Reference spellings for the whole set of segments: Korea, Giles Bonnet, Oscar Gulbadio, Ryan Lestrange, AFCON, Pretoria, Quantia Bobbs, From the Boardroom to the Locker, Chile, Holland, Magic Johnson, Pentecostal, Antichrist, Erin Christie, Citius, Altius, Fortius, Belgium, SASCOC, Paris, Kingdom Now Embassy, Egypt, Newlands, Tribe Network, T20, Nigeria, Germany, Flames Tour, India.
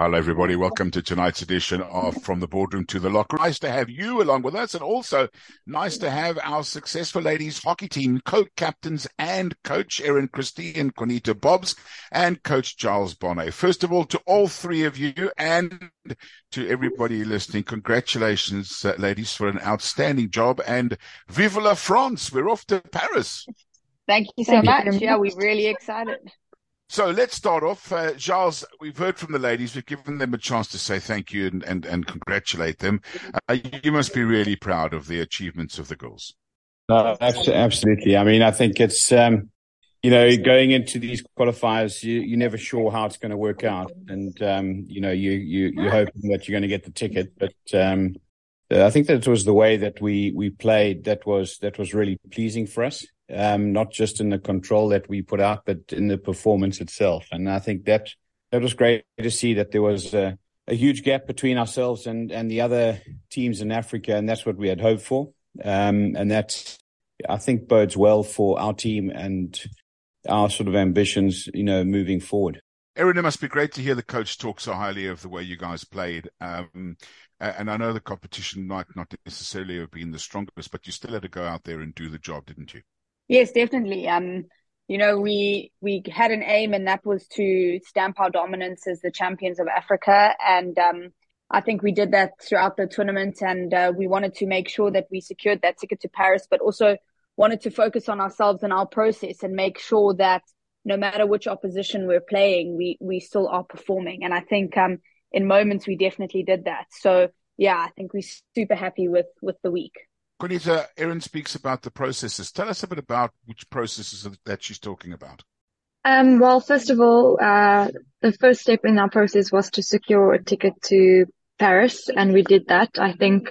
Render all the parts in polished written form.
Hello, everybody. Welcome to tonight's edition of From the Boardroom to the Locker. Nice to have you along with us, and also nice to have our successful ladies hockey team co-captains and coach Erin Christie and Quantia Bobbs and coach Giles Bonnet. First of all, to all three of you and to everybody listening, congratulations, ladies, for an outstanding job, and vive la France. We're off to Paris. Thank you so much. Yeah, we're really excited. So let's start off. Giles, we've heard from the ladies. We've given them a chance to say thank you and congratulate them. You must be really proud of the achievements of the girls. No, absolutely. I mean, I think it's, going into these qualifiers, you're never sure how it's going to work out. And, you're hoping that you're going to get the ticket. But I think that was the way that we played that was really pleasing for us. Not just in the control that we put out, but in the performance itself. And I think that was great to see that there was a huge gap between ourselves and the other teams in Africa, and that's what we had hoped for. And that, I think, bodes well for our team and our sort of ambitions, moving forward. Erin, it must be great to hear the coach talk so highly of the way you guys played. And I know the competition might not necessarily have been the strongest, but you still had to go out there and do the job, didn't you? Yes, definitely. We had an aim, and that was to stamp our dominance as the champions of Africa. And I think we did that throughout the tournament. And we wanted to make sure that we secured that ticket to Paris, but also wanted to focus on ourselves and our process and make sure that no matter which opposition we're playing, we still are performing. And I think in moments we definitely did that. So, yeah, I think we're super happy with the week. Quantia, Erin speaks about the processes. Tell us a bit about which processes that she's talking about. Well, first of all, the first step in our process was to secure a ticket to Paris, and we did that. I think,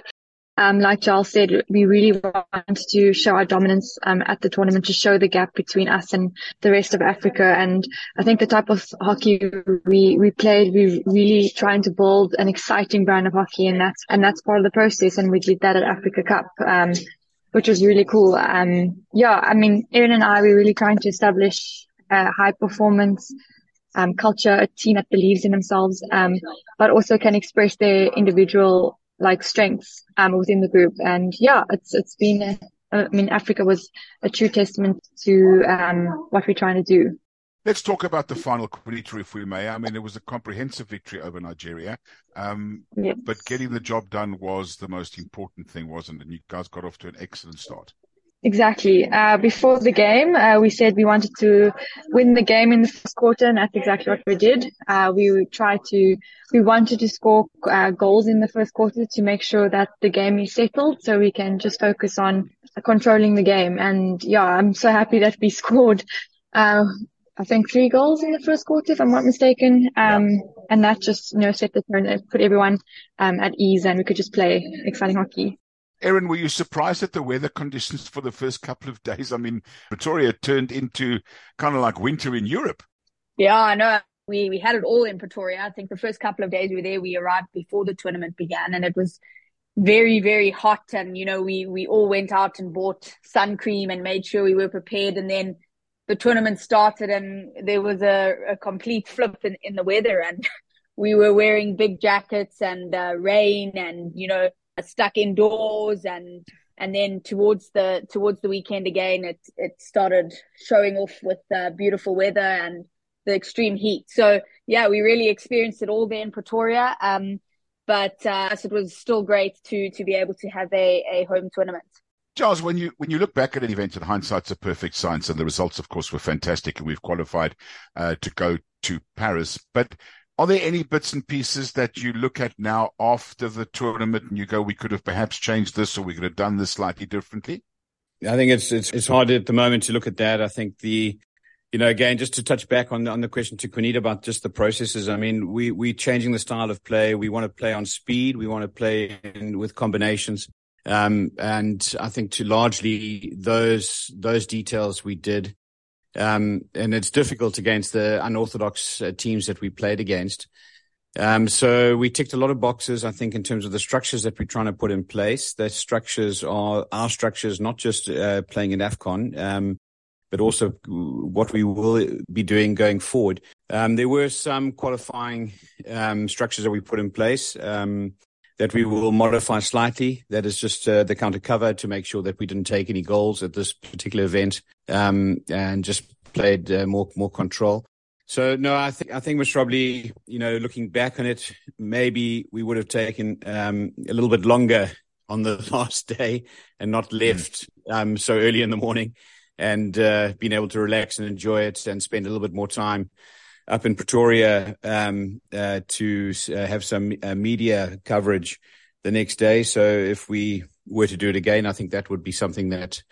like Giles said, we really wanted to show our dominance at the tournament, to show the gap between us and the rest of Africa. And I think the type of hockey we played, we really trying to build an exciting brand of hockey, and that's part of the process. And we did that at Africa Cup, which was really cool. Erin and I, we're really trying to establish a high performance culture, a team that believes in themselves, but also can express their individual strengths within the group. And it's been, Africa was a true testament to what we're trying to do. Let's talk about the final, Quantia, if we may. I mean, it was a comprehensive victory over Nigeria, yes. But getting the job done was the most important thing, wasn't it? And you guys got off to an excellent start. Exactly. Before the game, we said we wanted to win the game in the first quarter, and that's exactly what we did. We wanted to score goals in the first quarter to make sure that the game is settled, so we can just focus on controlling the game. And I'm so happy that we scored, I think 3 goals in the first quarter, if I'm not mistaken. And that just, set the tone and put everyone at ease, and we could just play exciting hockey. Erin, were you surprised at the weather conditions for the first couple of days? I mean, Pretoria turned into kind of like winter in Europe. Yeah, I know. We had it all in Pretoria. I think the first couple of days we were there, we arrived before the tournament began, and it was very, very hot. And, we all went out and bought sun cream and made sure we were prepared. And then the tournament started, and there was a complete flip in the weather. And we were wearing big jackets and rain and, stuck indoors, and then towards the weekend again, it started showing off with beautiful weather and the extreme heat. So we really experienced it all there in Pretoria. But it was still great to be able to have a home tournament. Giles, when you look back at an event, and hindsight's a perfect science, and the results, of course, were fantastic, and we've qualified to go to Paris, but are there any bits and pieces that you look at now after the tournament and you go, we could have perhaps changed this, or we could have done this slightly differently? I think it's hard at the moment to look at that. I think again, just to touch back on the question to Quantia about just the processes. I mean, we're changing the style of play. We want to play on speed. We want to play with combinations. And I think to largely those details we did. And it's difficult against the unorthodox teams that we played against. So we ticked a lot of boxes, I think, in terms of the structures that we're trying to put in place. The structures are our structures, not just playing in AFCON, but also what we will be doing going forward. There were some qualifying structures that we put in place that we will modify slightly. That is just the counter cover to make sure that we didn't take any goals at this particular event and just played more control. So no, I think was probably, looking back on it, maybe we would have taken a little bit longer on the last day and not left so early in the morning, and been able to relax and enjoy it and spend a little bit more time up in Pretoria to have some media coverage the next day. So if we were to do it again, I think that would be something that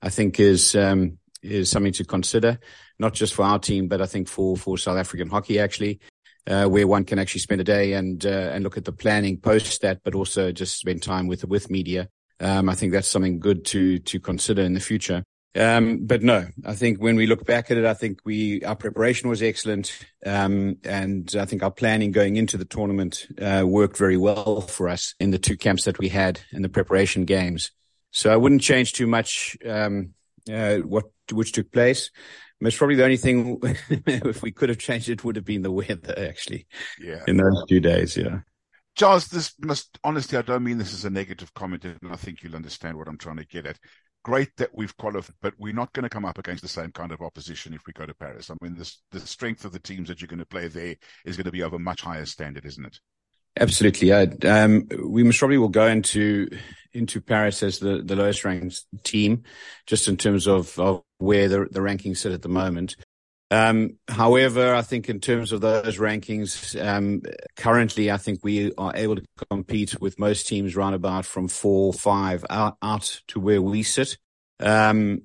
I think is something to consider, not just for our team, but I think for South African hockey, actually, where one can actually spend a day and look at the planning post that, but also just spend time with media. I think that's something good to consider in the future. But no, I think when we look back at it, I think our preparation was excellent. And I think our planning going into the tournament worked very well for us in the two camps that we had in the preparation games. So I wouldn't change too much which took place. It's probably the only thing if we could have changed it would have been the weather, actually. Yeah, in those 2 days. Yeah, Giles, honestly, I don't mean this as a negative comment, and I think you'll understand what I'm trying to get at. Great that we've qualified, but we're not going to come up against the same kind of opposition if we go to Paris. I mean, the strength of the teams that you're going to play there is going to be of a much higher standard, isn't it? Absolutely. We most probably will go into Paris as the lowest ranked team, just in terms of where the rankings sit at the moment. However, I think in terms of those rankings, currently, I think we are able to compete with most teams round about from 4 or 5 out to where we sit. I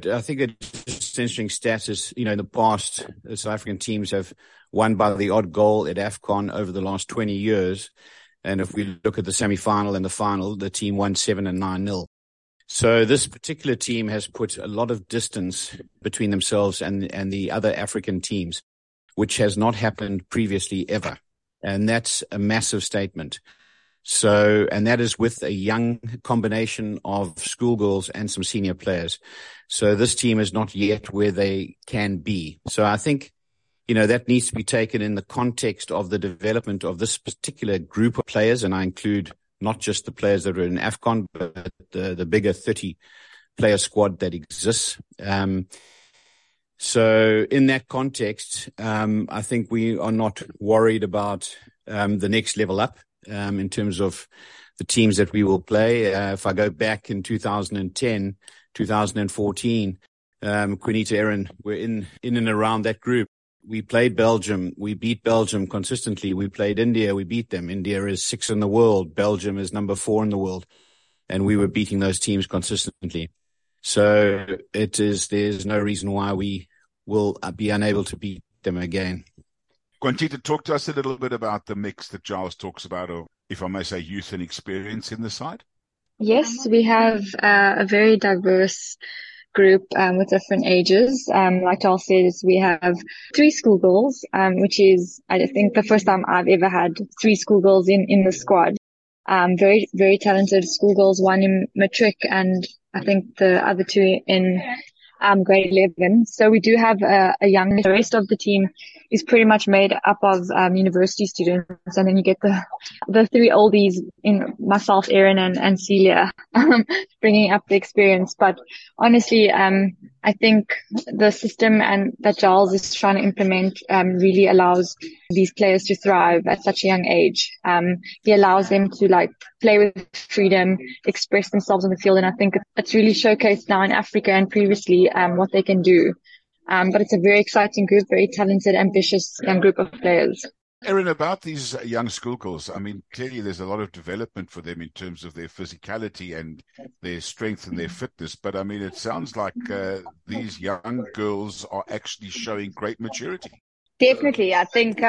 think it's interesting stats is, in the past, South African teams have won by the odd goal at AFCON over the last 20 years. And if we look at the semi-final and the final, the team won 7 and 9-0. So this particular team has put a lot of distance between themselves and the other African teams, which has not happened previously ever. And that's a massive statement. So, and that is with a young combination of schoolgirls and some senior players. So this team is not yet where they can be. So I think, that needs to be taken in the context of the development of this particular group of players. And I include not just the players that are in AFCON, but the bigger 30-player squad that exists. So in that context, I think we are not worried about the next level up in terms of the teams that we will play. If I go back in 2010, 2014, Quantia, Erin were in and around that group. We played Belgium. We beat Belgium consistently. We played India. We beat them. India is 6 in the world. Belgium is number 4 in the world. And we were beating those teams consistently. So there's no reason why we will be unable to beat them again. Quantia, talk to us a little bit about the mix that Giles talks about, or if I may say, youth and experience in the side. Yes, we have a very diverse group with different ages. Like Tal says, we have 3 schoolgirls, which is, I think, the first time I've ever had 3 schoolgirls in the squad. Very, very talented schoolgirls, one in matric and I think the other 2 in grade 11. So we do have a young, the rest of the team is pretty much made up of university students, and then you get the 3 oldies in myself, Erin and Celia, bringing up the experience. But honestly, I think the system and that Giles is trying to implement really allows these players to thrive at such a young age. He allows them to play with freedom, express themselves on the field, and I think it's really showcased now in Africa and previously what they can do. But it's a very exciting group, very talented, ambitious young group of players. Erin, about these young schoolgirls, I mean, clearly there's a lot of development for them in terms of their physicality and their strength and their fitness. But, I mean, it sounds like these young girls are actually showing great maturity. Definitely. I think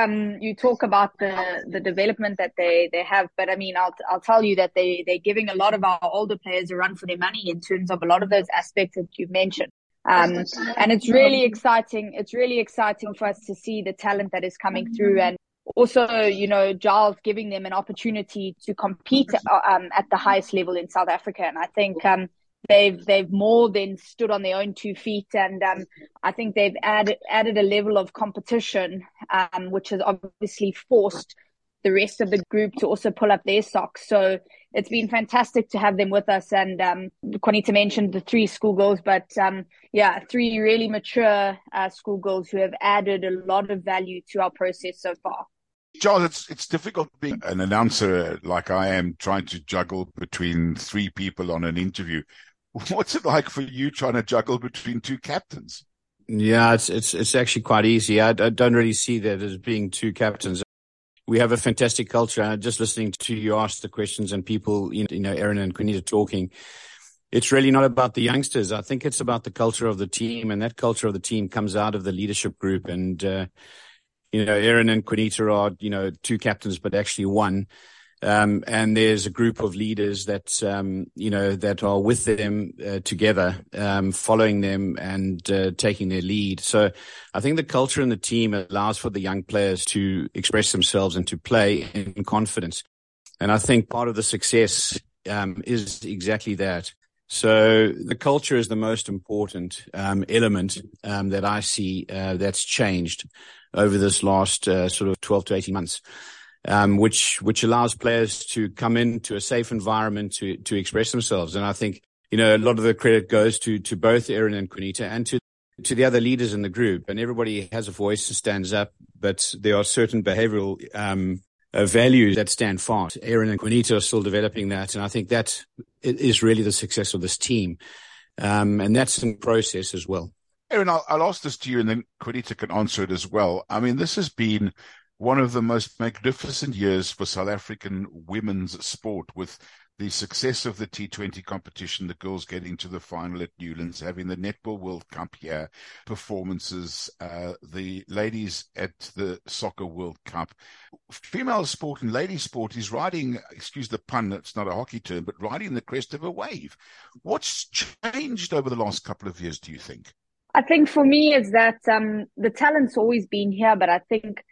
you talk about the development that they have, but I mean, I'll tell you that they're giving a lot of our older players a run for their money in terms of a lot of those aspects that you mentioned. And it's really exciting. It's really exciting for us to see the talent that is coming through, and also, Giles giving them an opportunity to compete at the highest level in South Africa. And I think They've more than stood on their own 2 feet, and I think they've added a level of competition, which has obviously forced the rest of the group to also pull up their socks. So it's been fantastic to have them with us. And Quantia mentioned the 3 schoolgirls, but 3 really mature schoolgirls who have added a lot of value to our process so far. Giles, it's difficult being an announcer like I am, trying to juggle between 3 people on an interview. What's it like for you trying to juggle between 2 captains? Yeah, it's actually quite easy. I don't really see that as being 2 captains. We have a fantastic culture. And just listening to you ask the questions and people, Erin and Quantia talking, it's really not about the youngsters. I think it's about the culture of the team, and that culture of the team comes out of the leadership group. And, Erin and Quantia are, 2 captains, but actually 1. And there's a group of leaders that, that are with them together, following them and taking their lead. So I think the culture in the team allows for the young players to express themselves and to play in confidence. And I think part of the success is exactly that. So the culture is the most important element that I see that's changed over this last sort of 12 to 18 months. Which allows players to come into a safe environment to express themselves. And I think, a lot of the credit goes to both Erin and Quantia and to the other leaders in the group. And everybody has a voice and stands up, but there are certain behavioral, values that stand fast. Erin and Quantia are still developing that. And I think that is really the success of this team. And that's in process as well. Erin, I'll ask this to you and then Quantia can answer it as well. I mean, this has been one of the most magnificent years for South African women's sport, with the success of the T20 competition, the girls getting to the final at Newlands, having the Netball World Cup here, performances, the ladies at the Soccer World Cup. Female sport and ladies sport is riding, excuse the pun, it's not a hockey term, but riding the crest of a wave. What's changed over the last couple of years, do you think? I think for me is that the talent's always been here, but I think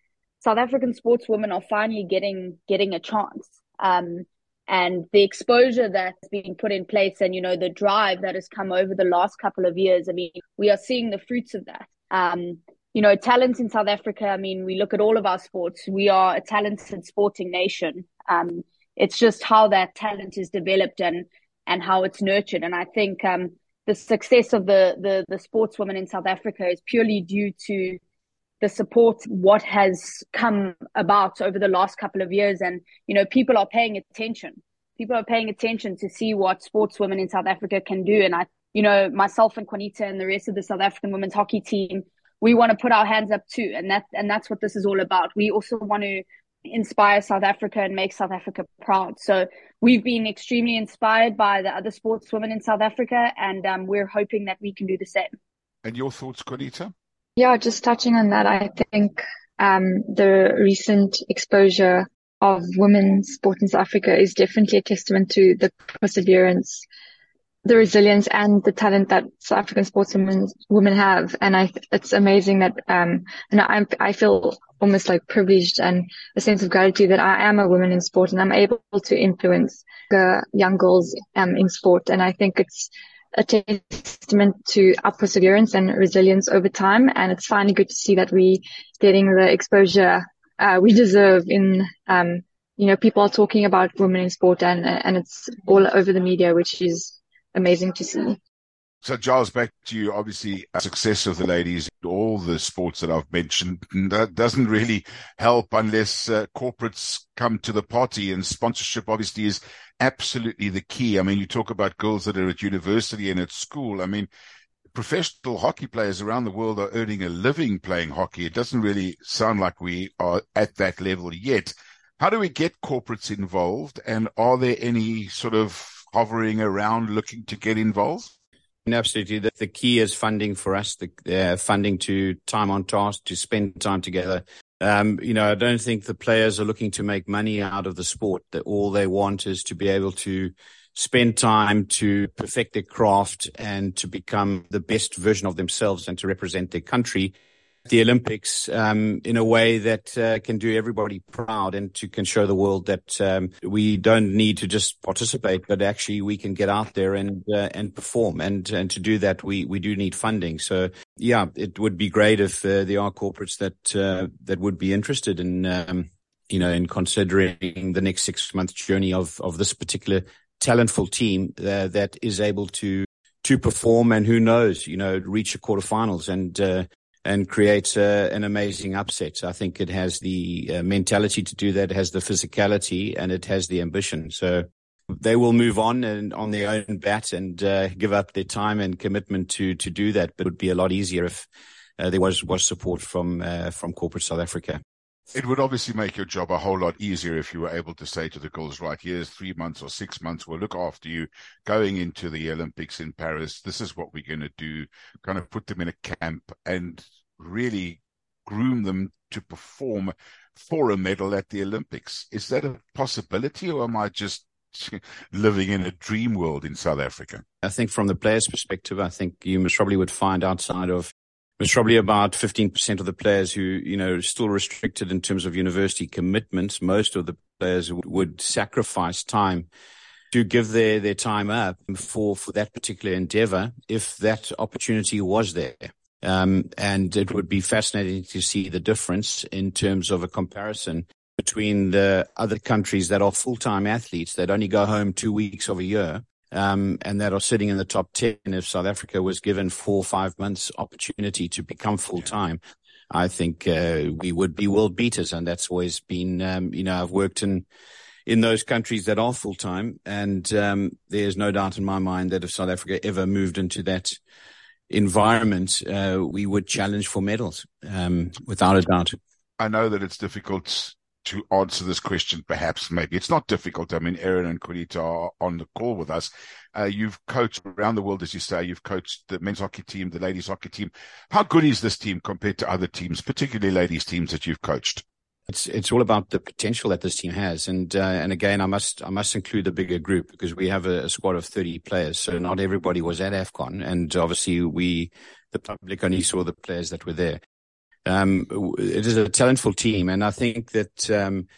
South African sportswomen are finally getting a chance. And the exposure that's been put in place and, the drive that has come over the last couple of years, I mean, we are seeing the fruits of that. Talent in South Africa, I mean, we look at all of our sports. We are a talented sporting nation. It's just how that talent is developed and how it's nurtured. And I think the success of the sportswomen in South Africa is purely due to the support, what has come about over the last couple of years. And, people are paying attention. People are paying attention to see what sportswomen in South Africa can do. And I, myself and Quantia and the rest of the South African women's hockey team, we want to put our hands up too. And that's what this is all about. We also want to inspire South Africa and make South Africa proud. So we've been extremely inspired by the other sportswomen in South Africa, and we're hoping that we can do the same. And your thoughts, Quantia? Yeah, just touching on that, I think the recent exposure of women's sport in South Africa is definitely a testament to the perseverance, the resilience, and the talent that South African sportswomen have. And it's amazing that I feel almost like privileged and a sense of gratitude that I am a woman in sport and I'm able to influence the young girls in sport. And I think it's a testament to our perseverance and resilience over time. And it's finally good to see that we're getting the exposure we deserve in, people are talking about women in sport and it's all over the media, which is amazing to see. So Giles, back to you. Obviously, success of the ladies, all the sports that I've mentioned, that doesn't really help unless corporates come to the party, and sponsorship obviously is absolutely the key. I mean, you talk about girls that are at university and at school. I mean, professional hockey players around the world are earning a living playing hockey. It doesn't really sound like we are at that level yet. How do we get corporates involved, and are there any sort of hovering around looking to get involved? Absolutely. The key is funding for us, the funding to time on task, to spend time together. I don't think the players are looking to make money out of the sport. All they want is to be able to spend time to perfect their craft and to become the best version of themselves and to represent their country the Olympics in a way that can do everybody proud and can show the world that we don't need to just participate, but actually we can get out there and perform. And to do that, we do need funding. So yeah, it would be great if there are corporates that would be interested in in considering the next 6-month journey of this particular talentful team that is able to perform and who knows, reach the quarterfinals and create an amazing upset. I think it has the mentality to do that, it has the physicality, and it has the ambition. So they will move on and on their own bat and give up their time and commitment to do that. But it would be a lot easier if there was support from corporate South Africa. It would obviously make your job a whole lot easier if you were able to say to the girls, right, here's 3 months or 6 months, we'll look after you going into the Olympics in Paris. This is what we're going to do, kind of put them in a camp and really groom them to perform for a medal at the Olympics. Is that a possibility, or am I just living in a dream world in South Africa? I think from the players' perspective, I think you most probably would find outside of there's probably about 15% of the players who, still restricted in terms of university commitments. Most of the players would sacrifice time to give their time up for that particular endeavor if that opportunity was there. And it would be fascinating to see the difference in terms of a comparison between the other countries that are full-time athletes that only go home 2 weeks of a year. And that are sitting in the top 10. If South Africa was given 4 or 5 months opportunity to become full-time, I think we would be world beaters. And that's always been, I've worked in those countries that are full-time. And there's no doubt in my mind that if South Africa ever moved into that environment, we would challenge for medals, without a doubt. I know that it's difficult to answer this question, perhaps, maybe. It's not difficult. I mean, Erin and Quantia are on the call with us. You've coached around the world, as you say. You've coached the men's hockey team, the ladies' hockey team. How good is this team compared to other teams, particularly ladies' teams that you've coached? It's all about the potential that this team has. And again, I must include the bigger group because we have a squad of 30 players. So not everybody was at AFCON. And obviously the public only saw the players that were there. It is a talentful team, and I think that if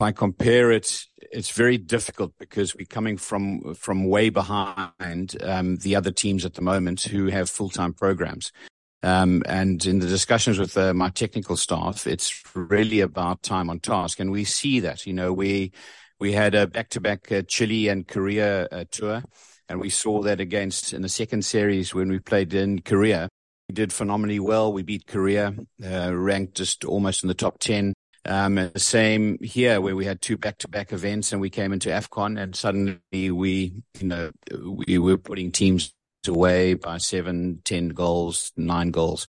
I compare it, it's very difficult because we're coming from way behind the other teams at the moment who have full-time programs. And in the discussions with my technical staff, it's really about time on task, and we see that. We had a back-to-back Chile and Korea tour, and we saw that in the second series when we played in Korea. We did phenomenally well. We beat Korea, ranked just almost in the top 10. The same here, where we had two back-to-back events, and we came into AFCON, and suddenly we were putting teams away by 7, 10 goals, 9 goals,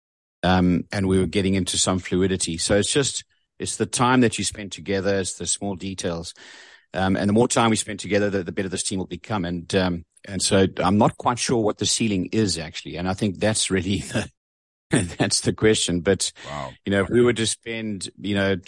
and we were getting into some fluidity. So it's the time that you spend together, it's the small details, and the more time we spend together, the better this team will become. And so I'm not quite sure what the ceiling is actually. And I think that's really that's the question. But, wow. If we were to spend, 10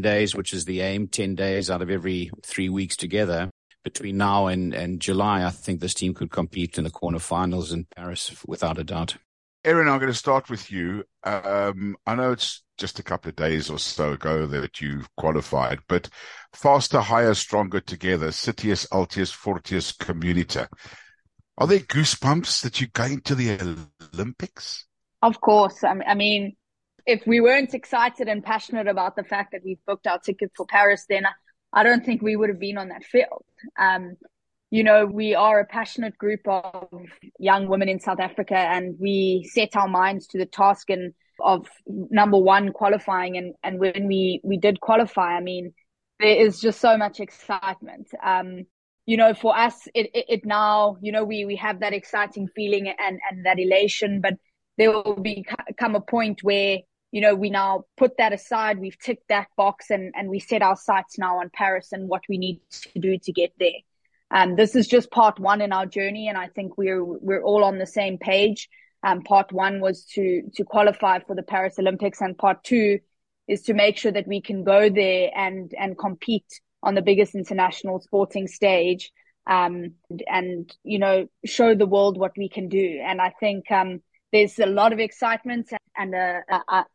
days, which is the aim, 10 days out of every 3 weeks together between now and July, I think this team could compete in the quarterfinals in Paris without a doubt. Erin, I'm going to start with you. I know it's just a couple of days or so ago that you qualified, but faster, higher, stronger together, Citius, Altius, Fortius, Communita. Are there goosebumps that you're going to the Olympics? Of course. I mean, if we weren't excited and passionate about the fact that we've booked our ticket for Paris, then I don't think we would have been on that field. We are a passionate group of young women in South Africa, and we set our minds to the task of number one, qualifying. And when we did qualify, I mean, there is just so much excitement. For us, it now, we have that exciting feeling and that elation, but there will come a point where, we now put that aside, we've ticked that box, and we set our sights now on Paris and what we need to do to get there. This is just part one in our journey, and I think we're all on the same page. Part one was to qualify for the Paris Olympics, and part two is to make sure that we can go there and compete on the biggest international sporting stage, show the world what we can do. And I think there's a lot of excitement, and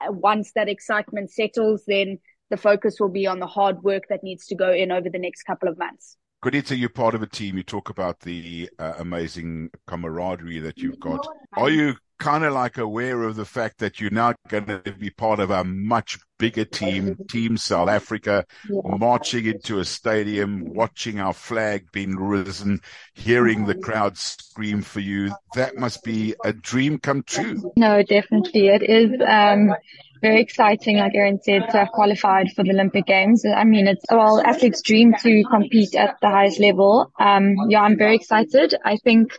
once that excitement settles, then the focus will be on the hard work that needs to go in over the next couple of months. Quantia, you're part of a team. You talk about the amazing camaraderie that you've got. Are you kind of like aware of the fact that you're now going to be part of a much bigger team, Team South Africa, marching into a stadium, watching our flag being risen, hearing the crowd scream for you? That must be a dream come true. No, definitely. It is very exciting, like Erin said, to have qualified for the Olympic Games. I mean, it's athlete's dream to compete at the highest level. I'm very excited. I think,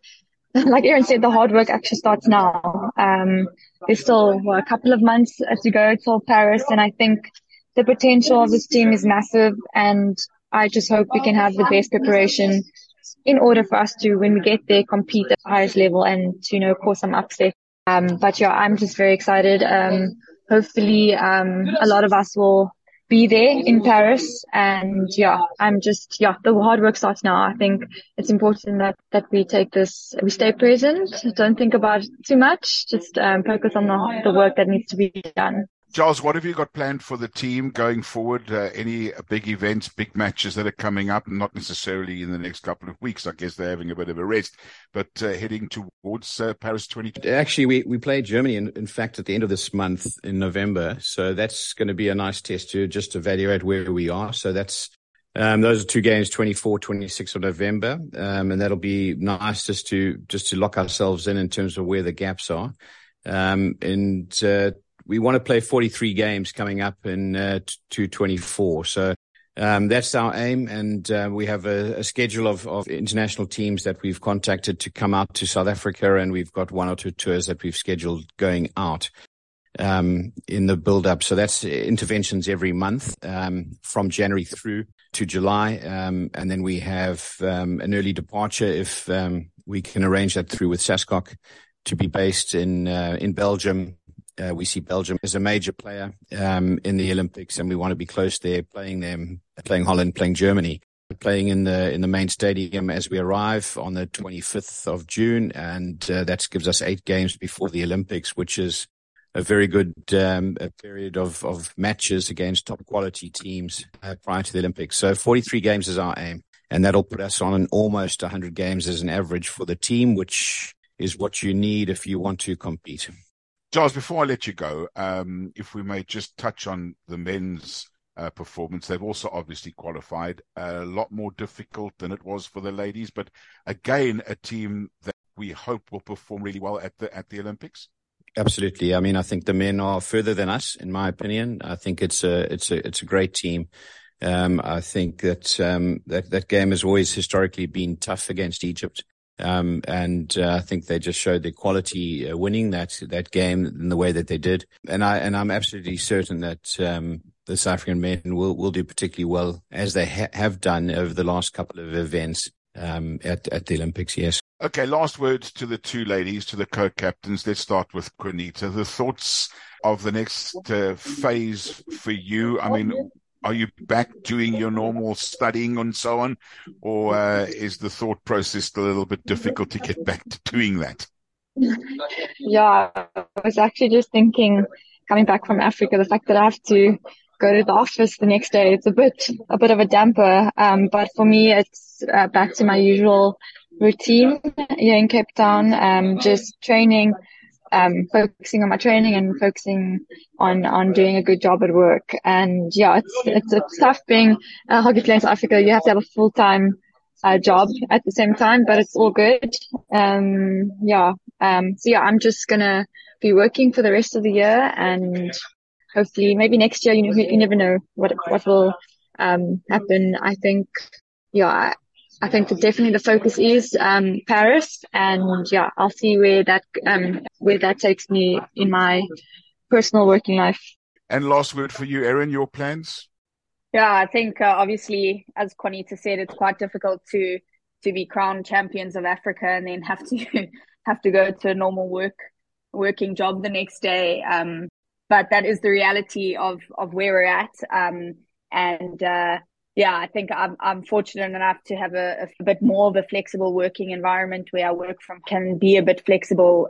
like Erin said, the hard work actually starts now. There's still a couple of months to go till Paris, and I think the potential of this team is massive, and I just hope we can have the best preparation in order for us to, when we get there, compete at the highest level and to, cause some upset. I'm just very excited. Hopefully, a lot of us will be there in Paris. And the hard work starts now. I think it's important that we take this, we stay present. Don't think about it too much. Just focus on the work that needs to be done. Giles, what have you got planned for the team going forward? Any big events, big matches that are coming up? Not necessarily in the next couple of weeks. I guess they're having a bit of a rest, but heading towards Paris 2020. Actually, we play Germany, in fact, at the end of this month in November. So that's going to be a nice test to just evaluate where we are. So that's those are two games, 24, 26 of November. And that'll be nice just to lock ourselves in terms of where the gaps are. We want to play 43 games coming up in 2024. So that's our aim. And we have a schedule of international teams that we've contacted to come out to South Africa. And we've got one or two tours that we've scheduled going out in the build-up. So that's interventions every month from January through to July. And then we have an early departure if we can arrange that through with SASCOC to be based in Belgium. We see Belgium as a major player in the Olympics, and we want to be close there, playing them, playing Holland, playing Germany, playing in the main stadium as we arrive on the 25th of June. And that gives us 8 games before the Olympics, which is a very good period of matches against top quality teams prior to the Olympics. So 43 games is our aim, and that'll put us on an almost 100 games as an average for the team, which is what you need if you want to compete. Giles, before I let you go, if we may just touch on the men's performance. They've also obviously qualified, a lot more difficult than it was for the ladies, but again, a team that we hope will perform really well at the Olympics. Absolutely. I mean, I think the men are further than us, in my opinion. I think it's a great team. I think that game has always historically been tough against Egypt. I think they just showed their quality winning that game in the way that they did. And I'm absolutely certain that the South African men will do particularly well as they have done over the last couple of events at the Olympics, yes. Okay, last words to the two ladies, to the co-captains. Let's start with Quantia. The thoughts of the next phase for you? I mean, are you back doing your normal studying and so on, or is the thought process still a little bit difficult to get back to doing that? Yeah, I was actually just thinking, coming back from Africa, the fact that I have to go to the office the next day, it's a bit of a damper. But for me, it's back to my usual routine here in Cape Town, just training. Focusing on my training and focusing on doing a good job at work. And it's tough being a hockey player in South Africa. You have to have a full-time job at the same time, but it's all good. I'm just going to be working for the rest of the year, and hopefully maybe next year, you never know what will happen. I think that definitely the focus is Paris, and I'll see where that takes me in my personal working life. And last word for you, Erin, your plans? Yeah, I think obviously, as Quantia said, it's quite difficult to be crowned champions of Africa and then have to go to a normal working job the next day. But that is the reality of where we're at, and yeah, I think I'm fortunate enough to have a bit more of a flexible working environment where I work from, can be a bit flexible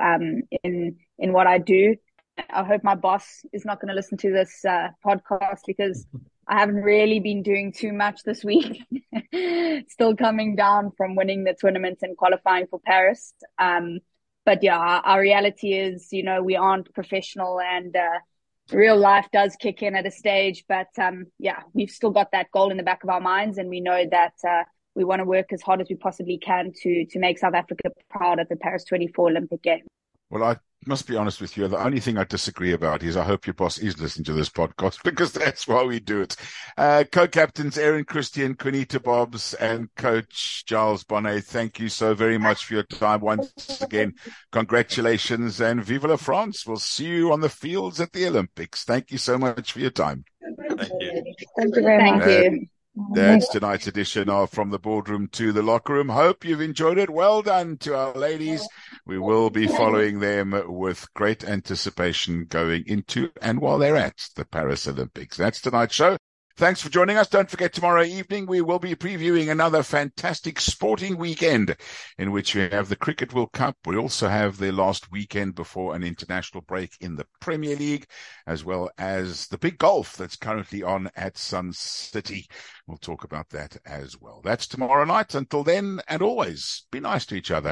in what I do. I hope my boss is not going to listen to this podcast because I haven't really been doing too much this week. Still coming down from winning the tournament and qualifying for Paris. But yeah, our reality is, you know, we aren't professional and real life does kick in at a stage. But yeah, we've still got that goal in the back of our minds and we know that we want to work as hard as we possibly can to make South Africa proud at the Paris 24 Olympic Games. Well, I must be honest with you. The only thing I disagree about is I hope your boss is listening to this podcast because that's why we do it. Co-captains Erin Christie and Quantia Bobbs and Coach Giles Bonnet, thank you so very much for your time once again. Congratulations and vive la France. We'll see you on the fields at the Olympics. Thank you so much for your time. Thank you. Thank you very much. That's tonight's edition of From the Boardroom to the Locker Room. Hope you've enjoyed it. Well done to our ladies. We will be following them with great anticipation going into and while they're at the Paris Olympics. That's tonight's show. Thanks for joining us. Don't forget, tomorrow evening we will be previewing another fantastic sporting weekend in which we have the Cricket World Cup. We also have the last weekend before an international break in the Premier League, as well as the big golf that's currently on at Sun City. We'll talk about that as well. That's tomorrow night. Until then, and always, be nice to each other.